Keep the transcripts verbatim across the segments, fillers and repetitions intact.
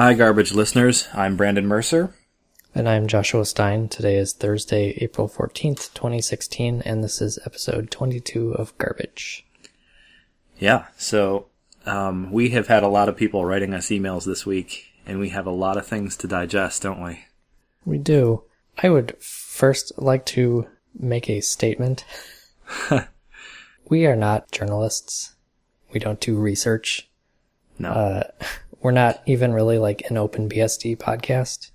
Hi, Garbage listeners. I'm Brandon Mercer. And I'm Joshua Stein. Today is Thursday, April fourteenth, twenty sixteen, and this is episode twenty-two of Garbage. Yeah, so um, we have had a lot of people writing us emails this week, and we have a lot of things to digest, don't we? We do. I would first like to make a statement. We are not journalists. We don't do research. No. Uh, we're not even really like an OpenBSD podcast.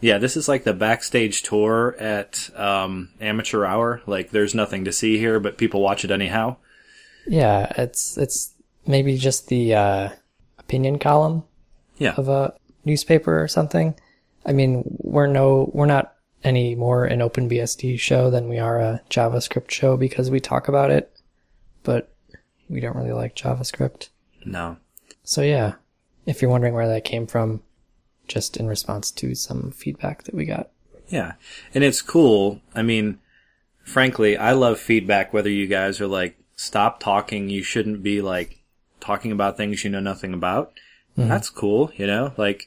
Yeah, this is like the backstage tour at um, amateur hour. Like, there's nothing to see here, but people watch it anyhow. Yeah, it's it's maybe just the uh, opinion column yeah. of a newspaper or something. I mean, we're no we're not any more an OpenBSD show than we are a JavaScript show because we talk about it, but we don't really like JavaScript. No. So yeah, if you're wondering where that came from, just in response to some feedback that we got. Yeah, and it's cool. I mean, frankly, I love feedback, whether you guys are like, stop talking, you shouldn't be like talking about things you know nothing about. Mm-hmm. That's cool, you know? Like,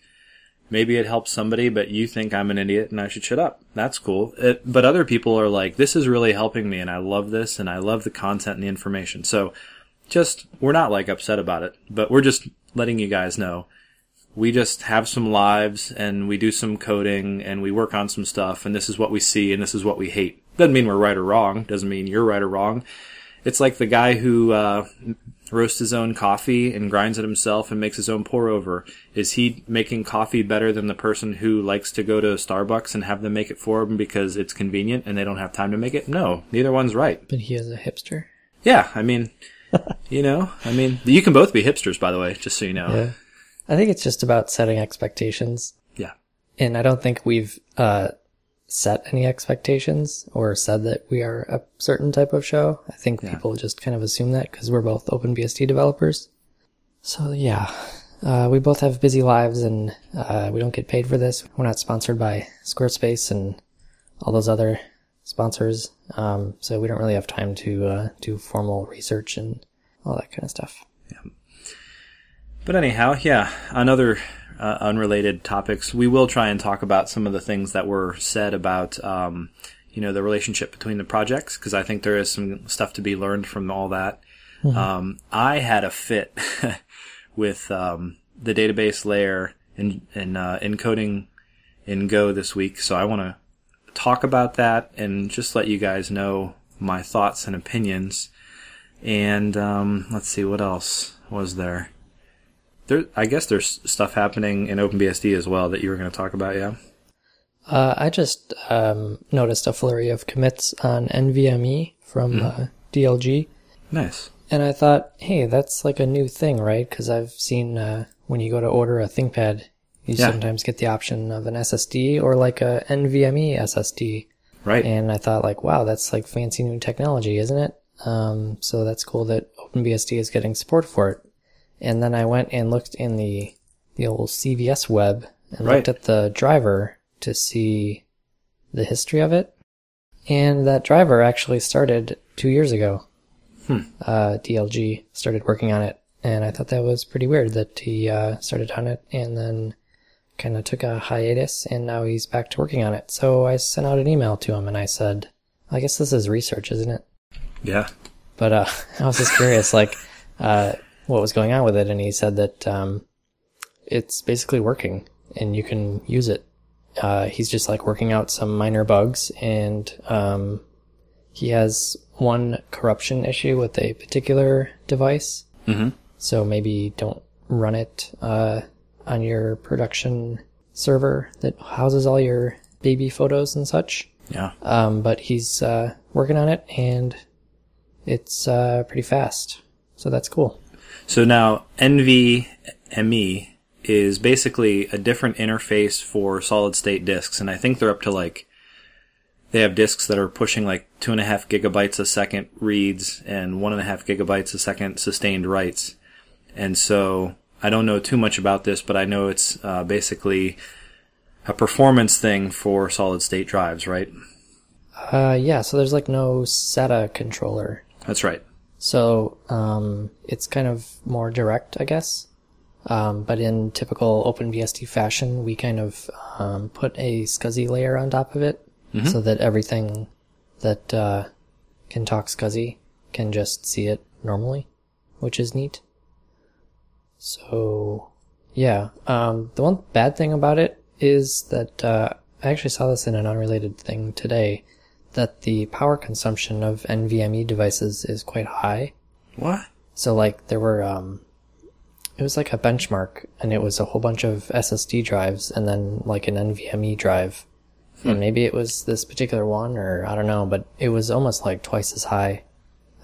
maybe it helps somebody, but you think I'm an idiot and I should shut up. That's cool. It, but other people are like, this is really helping me, and I love this, and I love the content and the information. So just, we're not like upset about it, but we're just letting you guys know. We just have some lives, and we do some coding, and we work on some stuff, and this is what we see, and this is what we hate. Doesn't mean we're right or wrong. Doesn't mean you're right or wrong. It's like the guy who uh roasts his own coffee and grinds it himself and makes his own pour-over. Is he making coffee better than the person who likes to go to Starbucks and have them make it for him because it's convenient and they don't have time to make it? No, neither one's right. But he is a hipster. Yeah, I mean, you know, I mean, you can both be hipsters, by the way, just so you know. Yeah. I think it's just about setting expectations. Yeah. And I don't think we've uh, set any expectations or said that we are a certain type of show. I think yeah. people just kind of assume that because we're both OpenBSD developers. So, yeah, uh, we both have busy lives, and uh, we don't get paid for this. We're not sponsored by Squarespace and all those other sponsors. Um, so we don't really have time to uh, do formal research and all that kind of stuff. Yeah. But anyhow, yeah, on other uh, unrelated topics, we will try and talk about some of the things that were said about, um, you know, the relationship between the projects, because I think there is some stuff to be learned from all that. Mm-hmm. Um, I had a fit with um, the database layer and in, in, uh, encoding in Go this week, so I want to talk about that and just let you guys know my thoughts and opinions. And um, let's see, what else was there? There, I guess there's stuff happening in OpenBSD as well that you were going to talk about, yeah? Uh, I just um, noticed a flurry of commits on N V M E from mm. uh, D L G. Nice. And I thought, hey, that's like a new thing, right? Because I've seen uh, when you go to order a ThinkPad, you yeah. sometimes get the option of an S S D or like a N V M E S S D. Right. And I thought, like, wow, that's like fancy new technology, isn't it? Um, so that's cool that OpenBSD is getting support for it. And then I went and looked in the the old C V S web and right. looked at the driver to see the history of it. And that driver actually started two years ago. Hmm. Uh, D L G started working on it. And I thought that was pretty weird that he uh, started on it and then kind of took a hiatus. And now he's back to working on it. So I sent out an email to him and I said, I guess this is research, isn't it? Yeah. But uh, I was just curious, like... Uh, what was going on with it, and he said that um, it's basically working, and you can use it. Uh, he's just, like, working out some minor bugs, and um, he has one corruption issue with a particular device, mm-hmm. so maybe don't run it uh, on your production server that houses all your baby photos and such. Yeah. Um, but he's uh, working on it, and it's uh, pretty fast, so that's cool. So now N V M E is basically a different interface for solid-state disks, and I think they're up to, like, they have disks that are pushing, like, two and a half gigabytes a second reads and one and a half gigabytes a second sustained writes. And so I don't know too much about this, but I know it's uh, basically a performance thing for solid-state drives, right? Uh, yeah, so there's, like, no SATA controller. That's right. So um, it's kind of more direct, I guess. Um, but in typical OpenBSD fashion, we kind of um, put a S C S I layer on top of it, mm-hmm. so that everything that uh, can talk S C S I can just see it normally, which is neat. So, yeah. Um, the one bad thing about it is that uh, I actually saw this in an unrelated thing today, that the power consumption of N V M E devices is quite high. What? So, like, there were... Um, it was like a benchmark, and it was a whole bunch of S S D drives and then like an N V M E drive. Hmm. And maybe it was this particular one, or I don't know, but it was almost like twice as high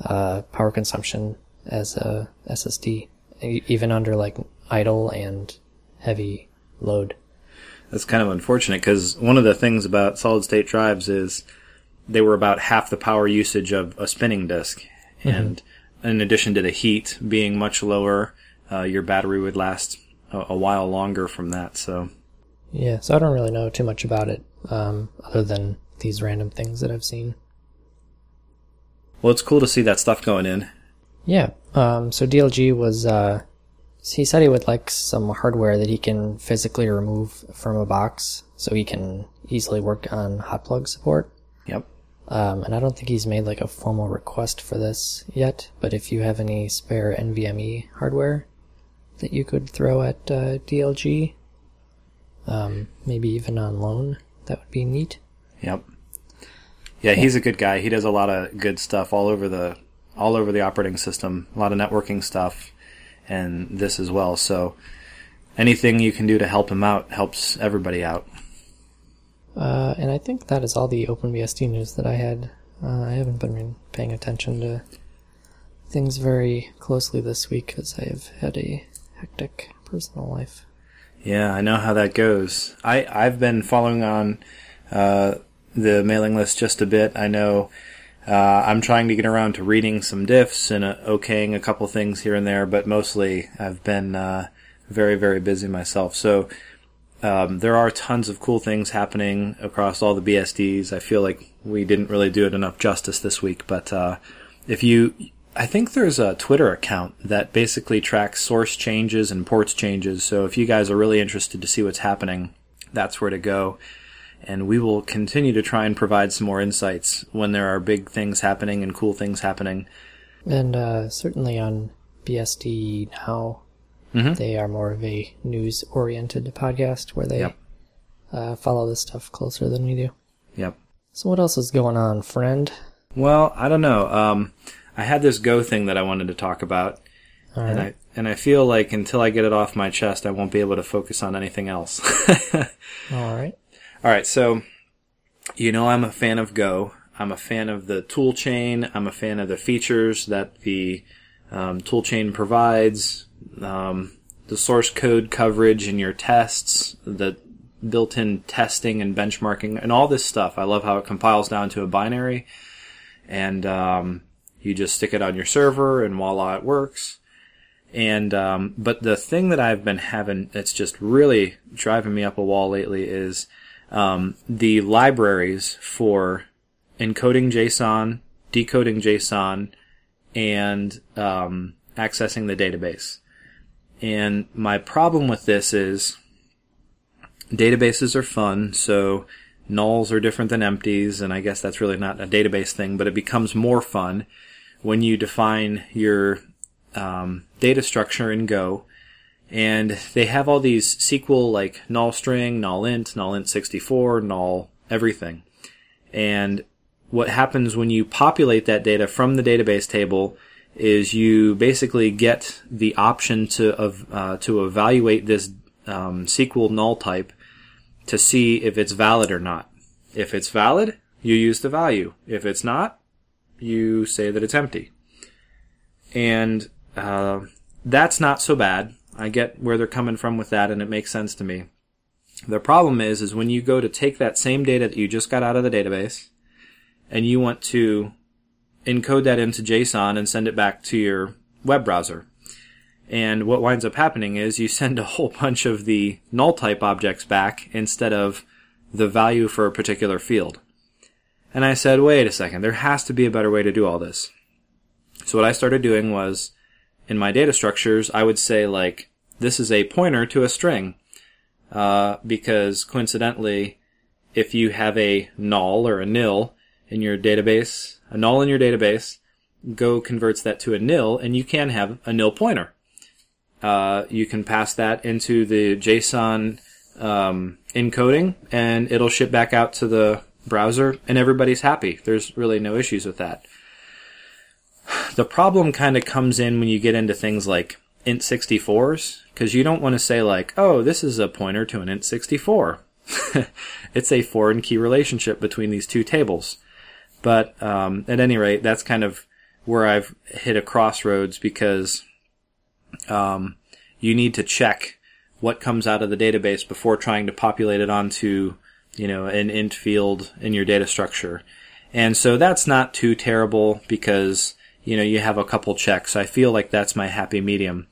uh, power consumption as a S S D, even under like idle and heavy load. That's kind of unfortunate, because one of the things about solid-state drives is they were about half the power usage of a spinning disk. Mm-hmm. And in addition to the heat being much lower... Uh, your battery would last a, a while longer from that, so... Yeah, so I don't really know too much about it, um, other than these random things that I've seen. Well, it's cool to see that stuff going in. Yeah, um, so D L G was... Uh, he said he would like some hardware that he can physically remove from a box, so he can easily work on hot plug support. Yep. Um, and I don't think he's made like a formal request for this yet, but if you have any spare N V M E hardware... that you could throw at uh, D L G, um, maybe even on loan. That would be neat. Yep. Yeah, he's a good guy. He does a lot of good stuff all over the all over the operating system, a lot of networking stuff, and this as well. So anything you can do to help him out helps everybody out. Uh, and I think that is all the OpenBSD news that I had. Uh, I haven't been paying attention to things very closely this week because I have had a hectic personal life. Yeah, I know how that goes. I, I've been following on uh, the mailing list just a bit. I know uh, I'm trying to get around to reading some diffs and uh, okaying a couple things here and there, but mostly I've been uh, very, very busy myself. So um, there are tons of cool things happening across all the B S Ds. I feel like we didn't really do it enough justice this week, but uh, if you... I think there's a Twitter account that basically tracks source changes and ports changes, so if you guys are really interested to see what's happening, that's where to go. And we will continue to try and provide some more insights when there are big things happening and cool things happening. And uh, certainly on B S D Now, mm-hmm. they are more of a news-oriented podcast where they yep. uh, follow this stuff closer than we do. Yep. So what else is going on, friend? Well, I don't know. Um... I had this Go thing that I wanted to talk about, All right. and I and I feel like until I get it off my chest, I won't be able to focus on anything else. All right. All right, so you know I'm a fan of Go. I'm a fan of the tool chain. I'm a fan of the features that the um, tool chain provides, um, the source code coverage in your tests, the built-in testing and benchmarking, and all this stuff. I love how it compiles down to a binary, and... Um, You just stick it on your server, and voila, it works. And um, but the thing that I've been having that's just really driving me up a wall lately is um, the libraries for encoding JSON, decoding JSON, and um, accessing the database. And my problem with this is databases are fun, so... Nulls are different than empties, and I guess that's really not a database thing, but it becomes more fun when you define your um, data structure in Go. And they have all these S Q L, like null string, null int, null int sixty-four, null everything. And what happens when you populate that data from the database table is you basically get the option to uh, to evaluate this um, S Q L null type to see if it's valid or not. If it's valid, you use the value. If it's not, you say that it's empty. And uh, that's not so bad. I get where they're coming from with that, and it makes sense to me. The problem is, is when you go to take that same data that you just got out of the database, and you want to encode that into JSON and send it back to your web browser. And what winds up happening is you send a whole bunch of the null type objects back instead of the value for a particular field. And I said, wait a second, there has to be a better way to do all this. So what I started doing was, in my data structures, I would say like this is a pointer to a string, uh, because coincidentally, if you have a null or a nil in your database, a null in your database, Go converts that to a nil, and you can have a nil pointer. Uh, you can pass that into the JSON um, encoding, and it'll ship back out to the browser, and everybody's happy. There's really no issues with that. The problem kind of comes in when you get into things like int sixty-fours, because you don't want to say like, oh, this is a pointer to an int sixty-four. It's a foreign key relationship between these two tables. But um, at any rate, that's kind of where I've hit a crossroads, because um, you need to check what comes out of the database before trying to populate it onto, you know, an int field in your data structure. And so that's not too terrible because, you know, you have a couple checks. I feel like that's my happy medium.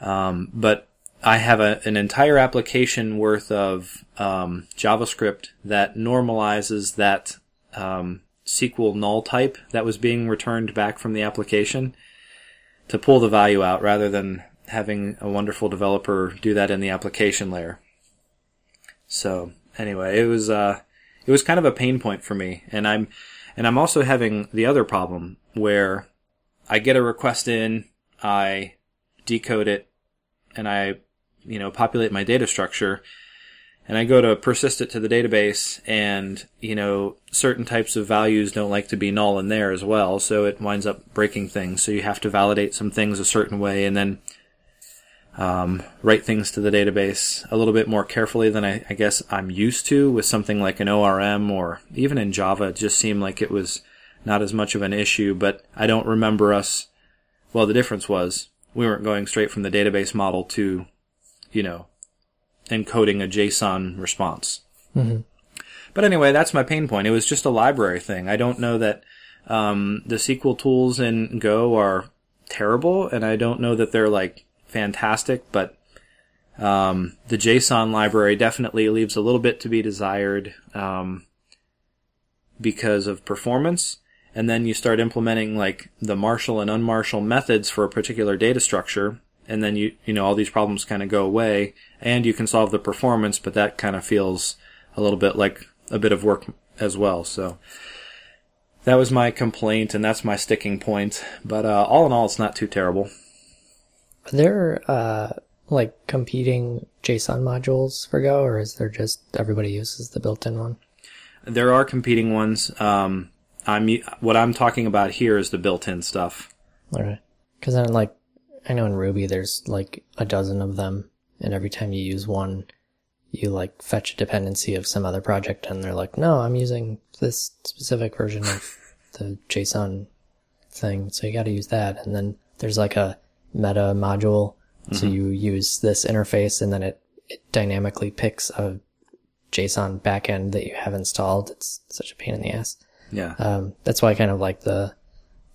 Um, but I have a, an entire application worth of um, JavaScript that normalizes that um, S Q L null type that was being returned back from the application to pull the value out, rather than having a wonderful developer do that in the application layer. So anyway, it was uh, it was kind of a pain point for me, and I'm and I'm also having the other problem where I get a request in, I decode it, and I you know populate my data structure, and I go to persist it to the database, and you know certain types of values don't like to be null in there as well, so it winds up breaking things. So you have to validate some things a certain way, and then um, write things to the database a little bit more carefully than I, I guess I'm used to with something like an O R M, or even in Java. It just seemed like it was not as much of an issue, but I don't remember us. Well, the difference was we weren't going straight from the database model to, you know, encoding a JSON response. Mm-hmm. But anyway, that's my pain point. It was just a library thing. I don't know that um, the S Q L tools in Go are terrible, and I don't know that they're like fantastic, but um, the JSON library definitely leaves a little bit to be desired um, because of performance. And then you start implementing like the marshal and unmarshal methods for a particular data structure, and then you you know all these problems kind of go away, and you can solve the performance, but that kind of feels a little bit like a bit of work as well. So that was my complaint, and that's my sticking point. But uh, all in all, it's not too terrible. Are there uh, like competing JSON modules for Go, or is there just everybody uses the built-in one? There are competing ones. Um, I'm what I'm talking about here is the built-in stuff. All right, because then like. I know in Ruby there's like a dozen of them, and every time you use one, you like fetch a dependency of some other project, and they're like, no, I'm using this specific version of the JSON thing, so you gotta use that. And then there's like a meta module, mm-hmm. so you use this interface, and then it, it dynamically picks a JSON backend that you have installed. It's such a pain in the ass. Yeah. Um, that's why I kind of like the,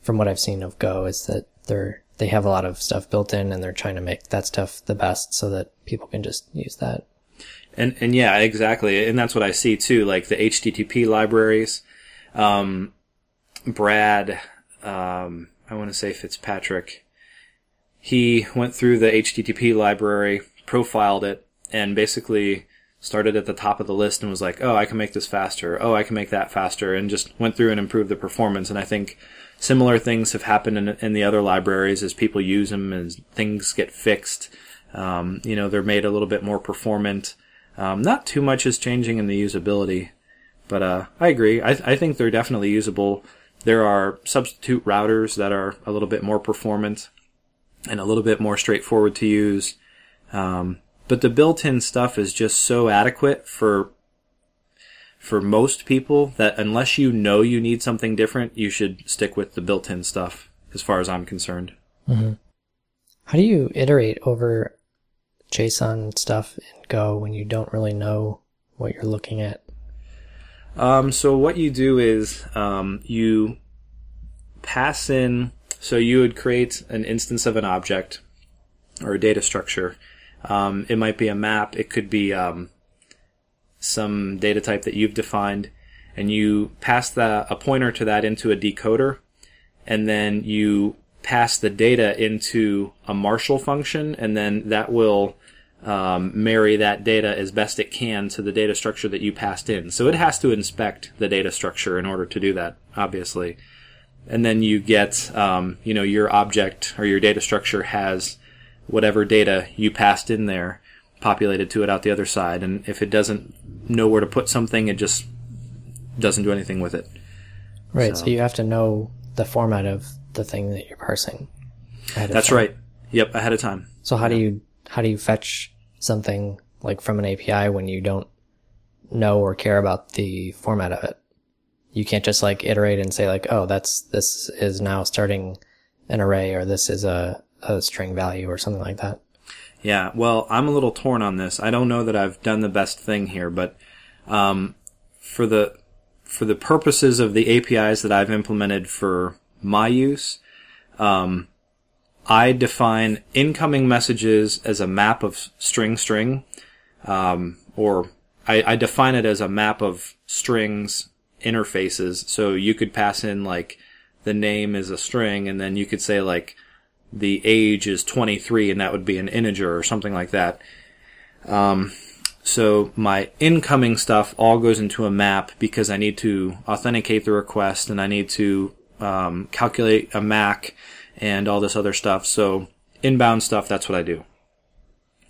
from what I've seen of Go, is that they're, They have a lot of stuff built in, and they're trying to make that stuff the best so that people can just use that. And and yeah, exactly. And that's what I see too, like the H T T P libraries. Um, Brad, um, I want to say Fitzpatrick, he went through the H T T P library, profiled it, and basically started at the top of the list and was like, oh, I can make this faster. Oh, I can make that faster. And just went through and improved the performance. And I think similar things have happened in, in the other libraries as people use them and things get fixed. Um, you know, they're made a little bit more performant. Um, not too much is changing in the usability, but uh, I agree. I, I think they're definitely usable. There are substitute routers that are a little bit more performant and a little bit more straightforward to use. Um, but the built-in stuff is just so adequate for for most people that unless you know you need something different, you should stick with the built-in stuff as far as I'm concerned. Mm-hmm. How do you iterate over JSON stuff in Go when you don't really know what you're looking at? Um, so what you do is um, you pass in, so you would create an instance of an object or a data structure. Um, it might be a map. It could be um, some data type that you've defined, and you pass the, a pointer to that into a decoder, and then you pass the data into a Marshall function, and then that will um, marry that data as best it can to the data structure that you passed in. So it has to inspect the data structure in order to do that, obviously. And then you get, um, you know, your object or your data structure has whatever data you passed in there populated to it out the other side. And if it doesn't know where to put something, it just doesn't do anything with it. Right. So, so you have to know the format of the thing that you're parsing. That's right. Yep. Ahead of time. So how do you, how do you fetch something like from an A P I when you don't know or care about the format of it? You can't just like iterate and say like, oh, that's, this is now starting an array, or this is a, a string value or something like that. Yeah. Well, I'm a little torn on this. I don't know that I've done the best thing here, but, um, for the, for the purposes of the A P Is that I've implemented for my use, um, I define incoming messages as a map of string string, um, or I, I define it as a map of strings interfaces. So you could pass in like the name is a string, and then you could say like the age is twenty-three, and that would be an integer or something like that. Um, so my incoming stuff all goes into a map because I need to authenticate the request, and I need to um, calculate a M A C and all this other stuff. So inbound stuff, that's what I do.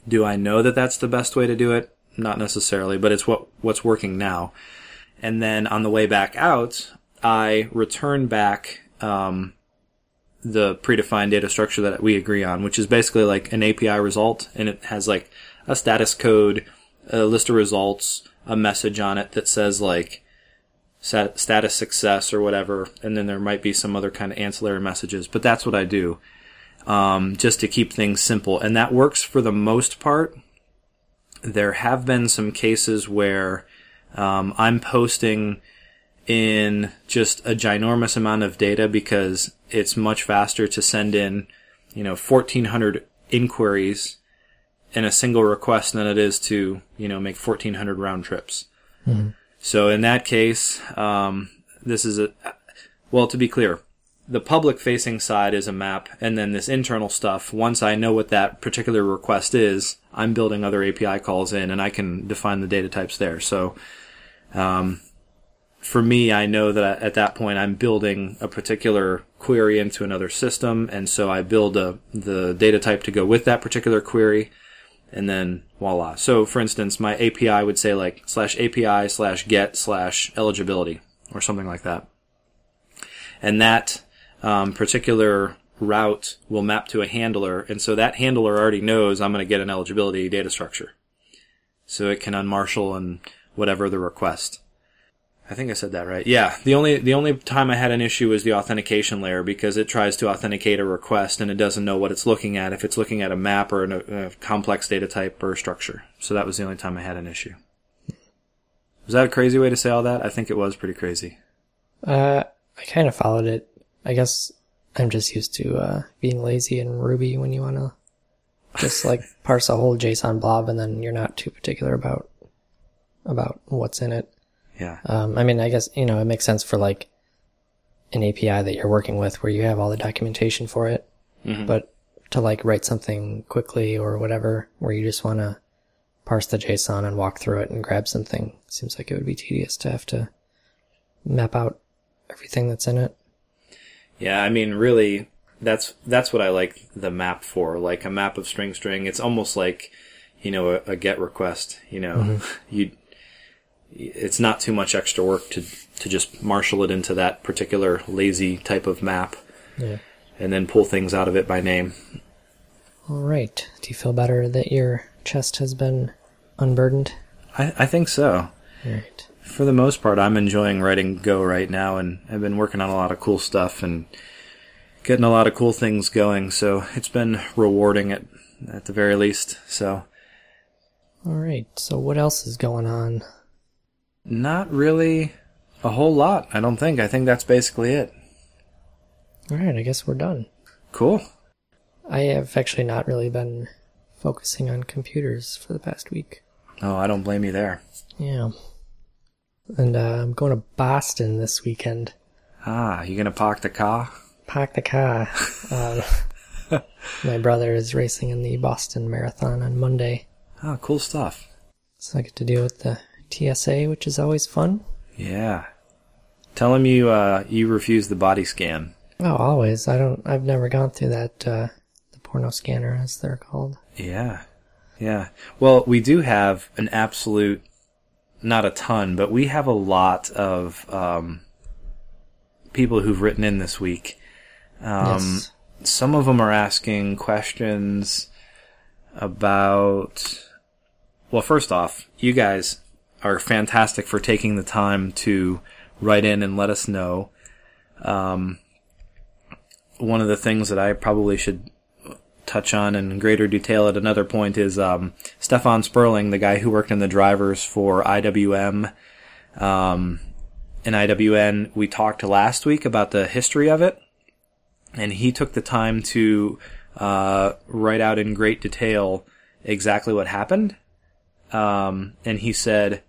Do I know that that's the best way to do it? Not necessarily, but it's what what's working now. And then on the way back out, I return back um, the predefined data structure that we agree on, which is basically like an A P I result, and it has like a status code, a list of results, a message on it that says like stat- status success or whatever, and then there might be some other kind of ancillary messages. But that's what I do, um, just to keep things simple. And that works for the most part. There have been some cases where Um, I'm posting in just a ginormous amount of data because it's much faster to send in, you know, fourteen hundred inquiries in a single request than it is to, you know, make fourteen hundred round trips. Mm-hmm. So in that case, um, this is a, well, to be clear, the public facing side is a map, and then this internal stuff, once I know what that particular request is, I'm building other A P I calls in, and I can define the data types there. So, um, for me, I know that at that point I'm building a particular query into another system, and so I build a, the data type to go with that particular query, and then voila. So, for instance, my A P I would say like slash API slash get slash eligibility or something like that. And that um, particular route will map to a handler, and so that handler already knows I'm going to get an eligibility data structure. So it can unmarshal and whatever the request. I think I said that right. Yeah. The only the only time I had an issue was the authentication layer, because it tries to authenticate a request and it doesn't know what it's looking at, if it's looking at a map or a, a complex data type or structure. So that was the only time I had an issue. Was that a crazy way to say all that? I think it was pretty crazy. Uh, I kind of followed it. I guess I'm just used to uh, being lazy in Ruby when you want to just like parse a whole JSON blob, and then you're not too particular about about what's in it. Yeah. Um, I mean, I guess, you know, it makes sense for like an A P I that you're working with where you have all the documentation for it. Mm-hmm. But to like write something quickly or whatever, where you just want to parse the JSON and walk through it and grab something, seems like it would be tedious to have to map out everything that's in it. Yeah, I mean, really, that's that's what I like the map for, like a map of string string. It's almost like, you know, a, a get request. You know, mm-hmm. you it's not too much extra work to to just marshal it into that particular lazy type of map, yeah. And then pull things out of it by name. All right. Do you feel better that your chest has been unburdened? I, I think so. All right. For the most part, I'm enjoying writing Go right now, and I've been working on a lot of cool stuff and getting a lot of cool things going, so it's been rewarding at, at the very least. So, all right, so what else is going on? Not really a whole lot, I don't think. I think that's basically it. All right, I guess we're done. Cool. I have actually not really been focusing on computers for the past week. Oh, I don't blame you there. Yeah. And uh, I'm going to Boston this weekend. Ah, you going to park the car? park the car. Um, my brother is racing in the Boston Marathon on Monday. Oh, cool stuff. So I get to deal with the T S A, which is always fun. Yeah. Tell him you uh, you refuse the body scan. Oh, always. I don't. I've never gone through that uh, the porno scanner, as they're called. Yeah, yeah. Well, we do have an absolute, not a ton, but we have a lot of um, people who've written in this week. Um, yes. Some of them are asking questions about. Well, first off, you guys are fantastic for taking the time to write in and let us know. Um, one of the things that I probably should touch on in greater detail at another point is um, Stefan Sperling, the guy who worked in the drivers for I W M um, and I W N. We talked last week about the history of it, and he took the time to uh, write out in great detail exactly what happened. Um, and he said,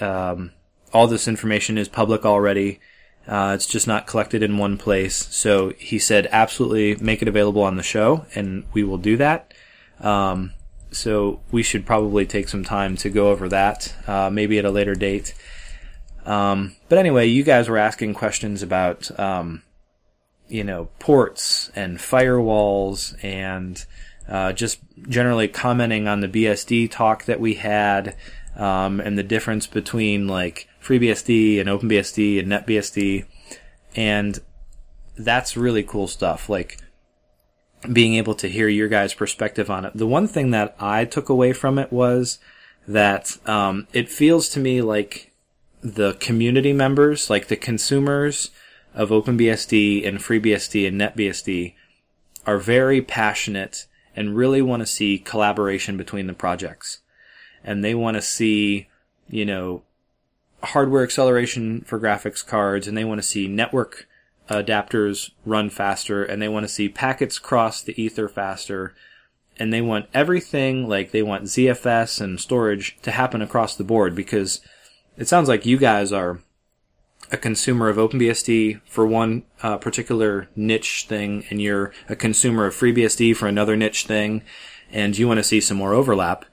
um, all this information is public already. Uh, it's just not collected in one place. So he said, absolutely make it available on the show, and we will do that. Um, so we should probably take some time to go over that, uh, maybe at a later date. Um, but anyway, you guys were asking questions about, um, you know, ports and firewalls and, Uh, just generally commenting on the B S D talk that we had, um, and the difference between like FreeBSD and OpenBSD and NetBSD. And that's really cool stuff, like being able to hear your guys' perspective on it. The one thing that I took away from it was that, um, it feels to me like the community members, like the consumers of OpenBSD and FreeBSD and NetBSD, are very passionate and really want to see collaboration between the projects. And they want to see, you know, hardware acceleration for graphics cards, and they want to see network adapters run faster, and they want to see packets cross the ether faster, and they want everything, like they want Z F S and storage to happen across the board, because it sounds like you guys are a consumer of OpenBSD for one uh, particular niche thing, and you're a consumer of FreeBSD for another niche thing, and you want to see some more overlap.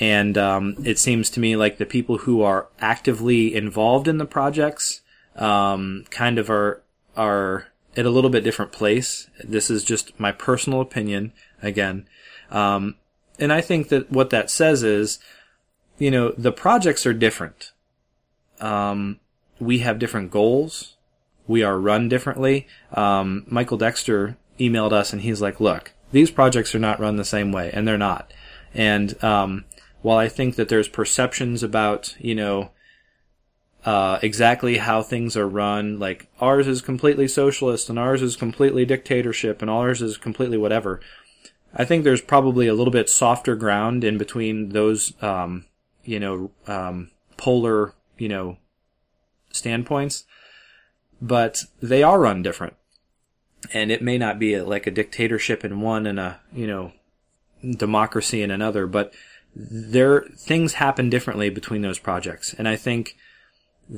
And um, it seems to me like the people who are actively involved in the projects um, kind of are are at a little bit different place. This is just my personal opinion, again. Um, and I think that what that says is, you know, the projects are different. Um We have different goals. We are run differently. Um, Michael Dexter emailed us, and he's like, look, these projects are not run the same way, and they're not. And um, while I think that there's perceptions about, you know, uh, exactly how things are run, like ours is completely socialist, and ours is completely dictatorship, and ours is completely whatever, I think there's probably a little bit softer ground in between those, um, you know, um, polar, you know, standpoints, but they are run different, and it may not be a, like a dictatorship in one and a, you know, democracy in another, but there things happen differently between those projects. And I think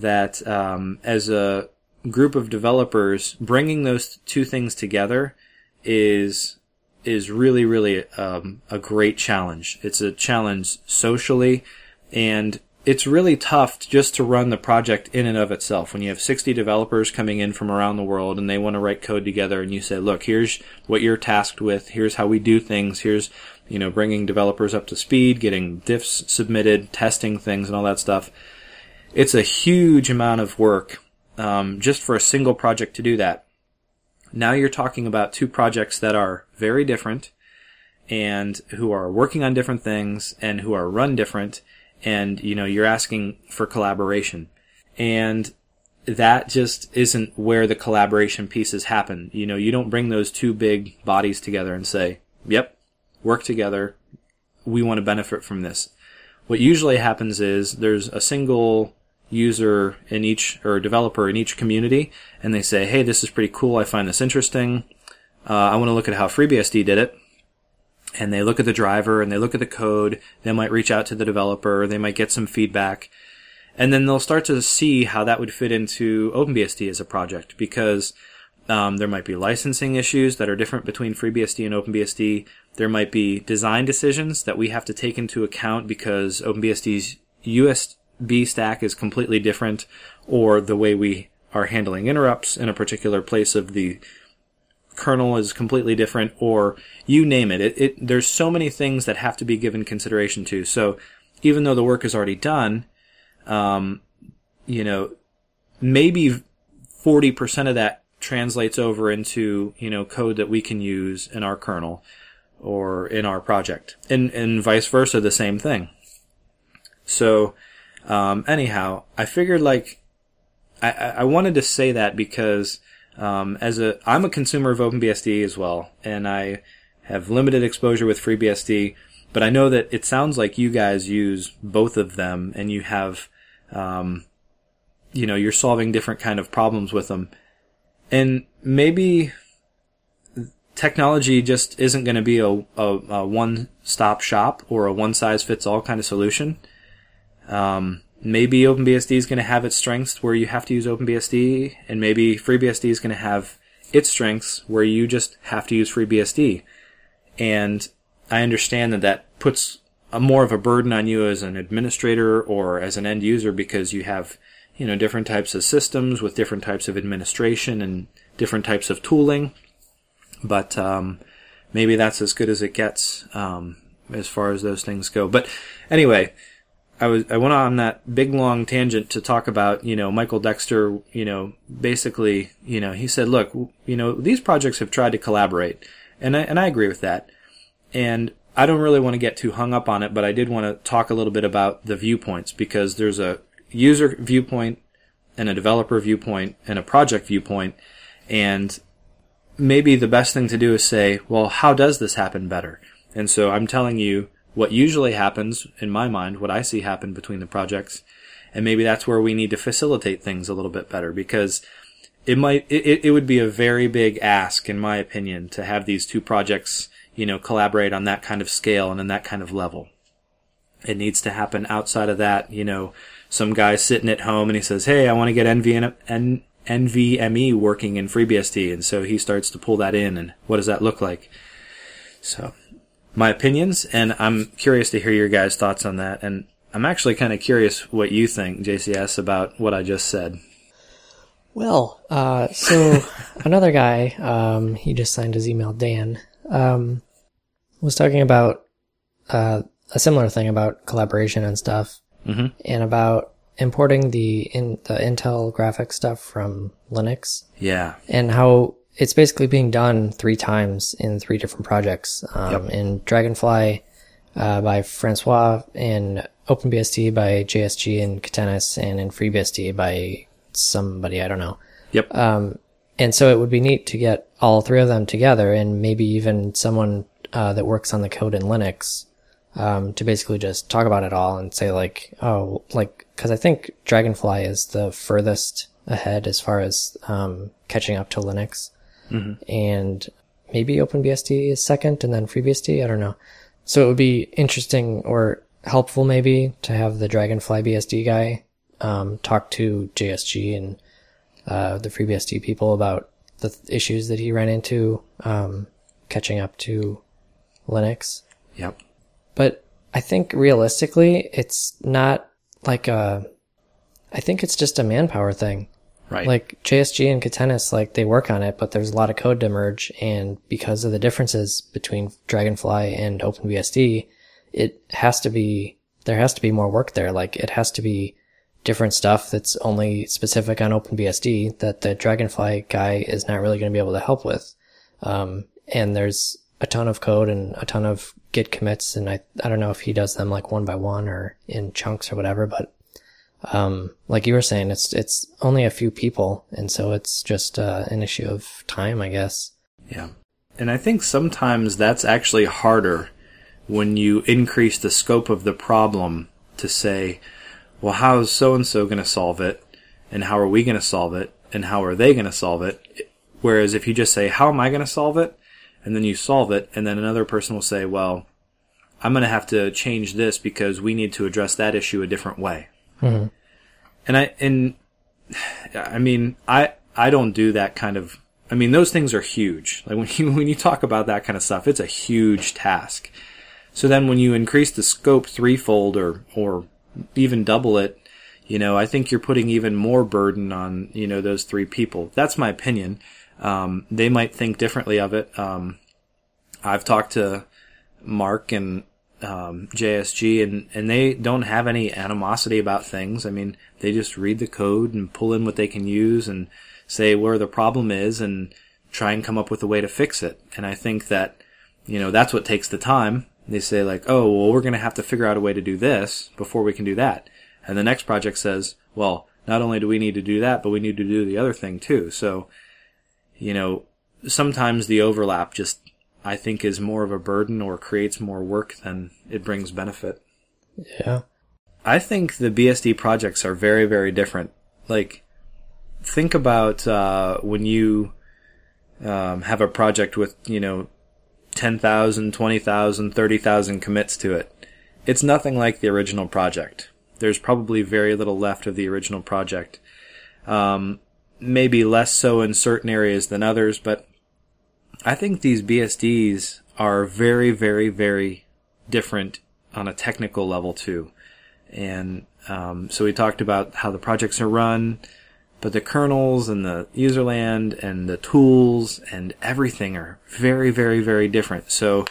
that um, as a group of developers, bringing those two things together is is really really um, a great challenge. It's a challenge socially, and it's really tough just to run the project in and of itself. When you have sixty developers coming in from around the world, and they want to write code together, and you say, look, here's what you're tasked with. Here's how we do things. Here's, you know, bringing developers up to speed, getting diffs submitted, testing things, and all that stuff. It's a huge amount of work, um, just for a single project to do that. Now you're talking about two projects that are very different, and who are working on different things, and who are run different. And, you know, you're asking for collaboration. And that just isn't where the collaboration pieces happen. You know, you don't bring those two big bodies together and say, yep, work together. We want to benefit from this. What usually happens is there's a single user in each, or developer in each community, and they say, hey, this is pretty cool. I find this interesting. Uh, I want to look at how FreeBSD did it. And they look at the driver, and they look at the code. They might reach out to the developer. They might get some feedback. And then they'll start to see how that would fit into OpenBSD as a project, because Um, there might be licensing issues that are different between FreeBSD and OpenBSD. There might be design decisions that we have to take into account because OpenBSD's U S B stack is completely different, or the way we are handling interrupts in a particular place of the kernel is completely different, or you name it. It, it there's so many things that have to be given consideration to. So even though the work is already done, um, you know, maybe forty percent of that translates over into, you know, code that we can use in our kernel or in our project, and, and vice versa, the same thing. So, um, anyhow, I figured like, I, I wanted to say that because, um, as a, I'm a consumer of OpenBSD as well, and I have limited exposure with FreeBSD, but I know that it sounds like you guys use both of them and you have, um, you know, you're solving different kind of problems with them. And maybe technology just isn't going to be a, a, a one-stop shop or a one-size-fits-all kind of solution. Um, maybe OpenBSD is going to have its strengths where you have to use OpenBSD, and maybe FreeBSD is going to have its strengths where you just have to use FreeBSD. And I understand that that puts a more of a burden on you as an administrator or as an end user, because you have, you know, different types of systems with different types of administration and different types of tooling. But um, maybe that's as good as it gets um, as far as those things go. But anyway, I was I went on that big long tangent to talk about, you know, Michael Dexter, you know, basically, you know, he said, look, you know, these projects have tried to collaborate. And I, and I agree with that. And I don't really want to get too hung up on it, but I did want to talk a little bit about the viewpoints, because there's a user viewpoint and a developer viewpoint and a project viewpoint. And maybe the best thing to do is say, well, how does this happen better? And so I'm telling you what usually happens in my mind, what I see happen between the projects. And maybe that's where we need to facilitate things a little bit better, because it might, it, it would be a very big ask, in my opinion, to have these two projects, you know, collaborate on that kind of scale and on that kind of level. It needs to happen outside of that, you know, some guy sitting at home and he says, hey, I want to get N V M E working in FreeBSD. And so he starts to pull that in, and what does that look like? So my opinions, and I'm curious to hear your guys' thoughts on that. And I'm actually kind of curious what you think, J C S, about what I just said. Well, uh, so another guy, um, he just signed his email, Dan, um, was talking about, uh, a similar thing about collaboration and stuff, mm-hmm. and about importing the in, the Intel graphics stuff from Linux. Yeah. And how it's basically being done three times in three different projects. Um, yep. In Dragonfly uh, by Francois, in OpenBSD by J S G and Katenis, and in FreeBSD by somebody, I don't know. Yep. Um, and so it would be neat to get all three of them together, and maybe even someone uh, that works on the code in Linux, um, to basically just talk about it all and say like, oh, like, cause I think Dragonfly is the furthest ahead as far as, um, catching up to Linux, mm-hmm. and maybe OpenBSD is second and then FreeBSD. I don't know. So it would be interesting or helpful maybe to have the Dragonfly B S D guy, um, talk to J S G and, uh, the FreeBSD people about the th- issues that he ran into, um, catching up to Linux. Yep. But I think realistically, it's not like a, I think it's just a manpower thing. Right. Like J S G and Katenis, like they work on it, but there's a lot of code to merge. And because of the differences between Dragonfly and OpenBSD, it has to be, there has to be more work there. Like it has to be different stuff that's only specific on OpenBSD that the Dragonfly guy is not really going to be able to help with. Um, and there's a ton of code and a ton of Git commits, and I I don't know if he does them like one by one or in chunks or whatever, but um like you were saying, it's it's only a few people, and so it's just uh, an issue of time, I guess. Yeah. And I think sometimes that's actually harder when you increase the scope of the problem to say, well, how is so-and-so going to solve it, and how are we going to solve it, and how are they going to solve it? Whereas if you just say, how am I going to solve it? And then you solve it, and then another person will say, well, I'm going to have to change this because we need to address that issue a different way. Mm-hmm. And I, and I mean, I, I don't do that kind of I mean, those things are huge. Like when you, when you talk about that kind of stuff, it's a huge task. So then when you increase the scope threefold or, or even double it, you know, I think you're putting even more burden on, you know, those three people. That's my opinion. Um, they might think differently of it. Um, I've talked to Mark and, um, J S G and, and they don't have any animosity about things. I mean, they just read the code and pull in what they can use and say where the problem is and try and come up with a way to fix it. And I think that, you know, that's what takes the time. They say like, oh, well, we're going to have to figure out a way to do this before we can do that. And the next project says, well, not only do we need to do that, but we need to do the other thing too. So, you know, sometimes the overlap just, I think, is more of a burden or creates more work than it brings benefit. Yeah. I think the B S D projects are very, very different. Like, think about uh, when you um, have a project with, you know, ten thousand, twenty thousand, thirty thousand commits to it. It's nothing like the original project. There's probably very little left of the original project. Um, maybe less so in certain areas than others, but I think these B S Ds are very, very, very different on a technical level too. And um, so we talked about how the projects are run, but the kernels and the userland and the tools and everything are very, very, very different. So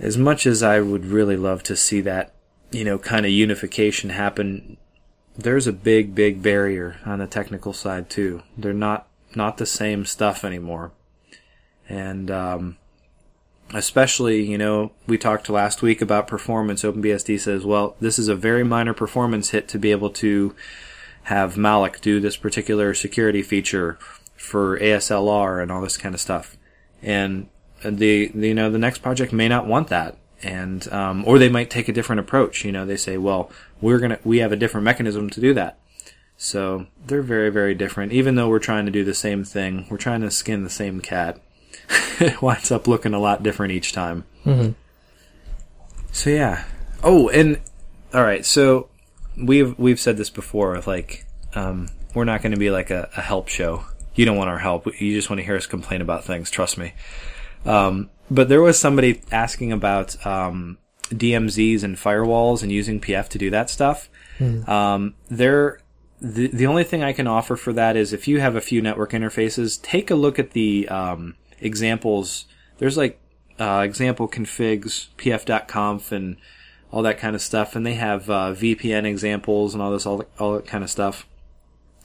as much as I would really love to see that, you know, kind of unification happen, there's a big, big barrier on the technical side too. They're not, not the same stuff anymore. And, um, especially, you know, we talked last week about performance. OpenBSD says, well, this is a very minor performance hit to be able to have malloc do this particular security feature for A S L R and all this kind of stuff. And the, the you know, the next project may not want that. And, um, or they might take a different approach. You know, they say, well, we're going to, we have a different mechanism to do that. So they're very, very different. Even though we're trying to do the same thing, we're trying to skin the same cat. It winds up looking a lot different each time. Mm-hmm. So yeah. Oh, and all right. So we've we've said this before. Of like, um, we're not going to be like a, a help show. You don't want our help. You just want to hear us complain about things. Trust me. Um, but there was somebody asking about um, D M Zs and firewalls and using P F to do that stuff. Mm. Um, they're the the only thing I can offer for that is if you have a few network interfaces, take a look at the um, examples. There's like uh, example configs, pf dot conf, and all that kind of stuff, and they have uh, V P N examples and all this, all, all that kind of stuff.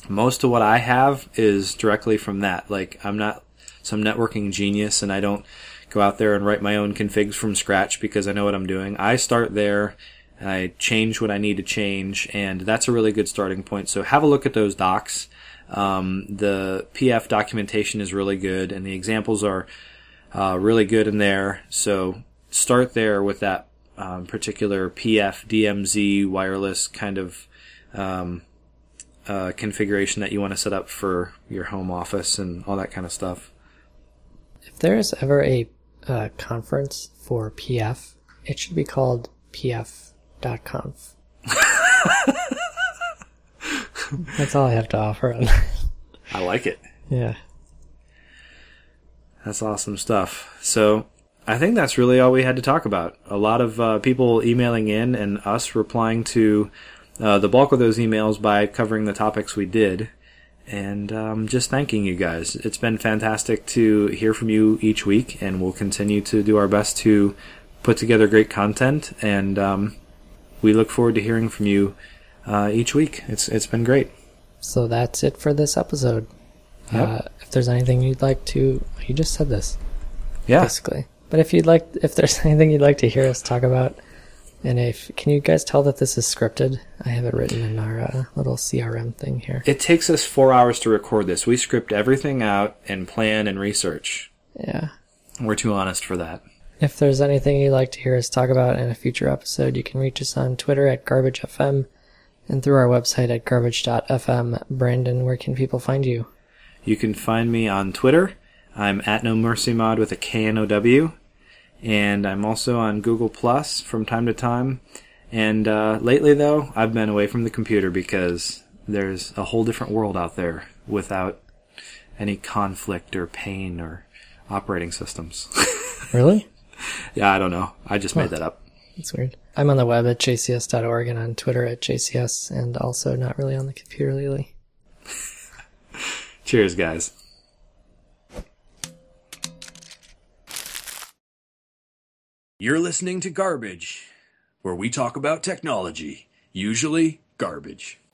Most of what I have is directly from that. Like, I'm not some networking genius, and I don't go out there and write my own configs from scratch because I know what I'm doing. I start there, and I change what I need to change, and that's a really good starting point. So have a look at those docs. Um, the P F documentation is really good, and the examples are uh, really good in there. So start there with that um, particular P F D M Z wireless kind of um, uh, configuration that you want to set up for your home office and all that kind of stuff. If there is ever a uh, conference for P F, it should be called P F dot conf. That's all I have to offer. I like it. Yeah. That's awesome stuff. So I think that's really all we had to talk about. A lot of uh, people emailing in and us replying to uh, the bulk of those emails by covering the topics we did. And um, just thanking you guys. It's been fantastic to hear from you each week, and we'll continue to do our best to put together great content. And um, we look forward to hearing from you Uh, each week. It's it's been great. So that's it for this episode. Yep. Uh, if there's anything you'd like to, you just said this. Yeah. Basically. But if you'd like, if there's anything you'd like to hear us talk about, and if can you guys tell that this is scripted? I have it written in our uh, little C R M thing here. It takes us four hours to record this. We script everything out and plan and research. Yeah. We're too honest for that. If there's anything you'd like to hear us talk about in a future episode, you can reach us on Twitter at Garbage F M. And through our website at garbage dot f m. Brandon, where can people find you? You can find me on Twitter. I'm at NoMercyMod with a K N O W. And I'm also on Google Plus from time to time. And uh, lately, though, I've been away from the computer because there's a whole different world out there without any conflict or pain or operating systems. Really? Yeah, I don't know. I just well, made that up. That's weird. I'm on the web at j c s dot org and on Twitter at j c s, and also not really on the computer lately. Cheers, guys. You're listening to Garbage, where we talk about technology, usually garbage.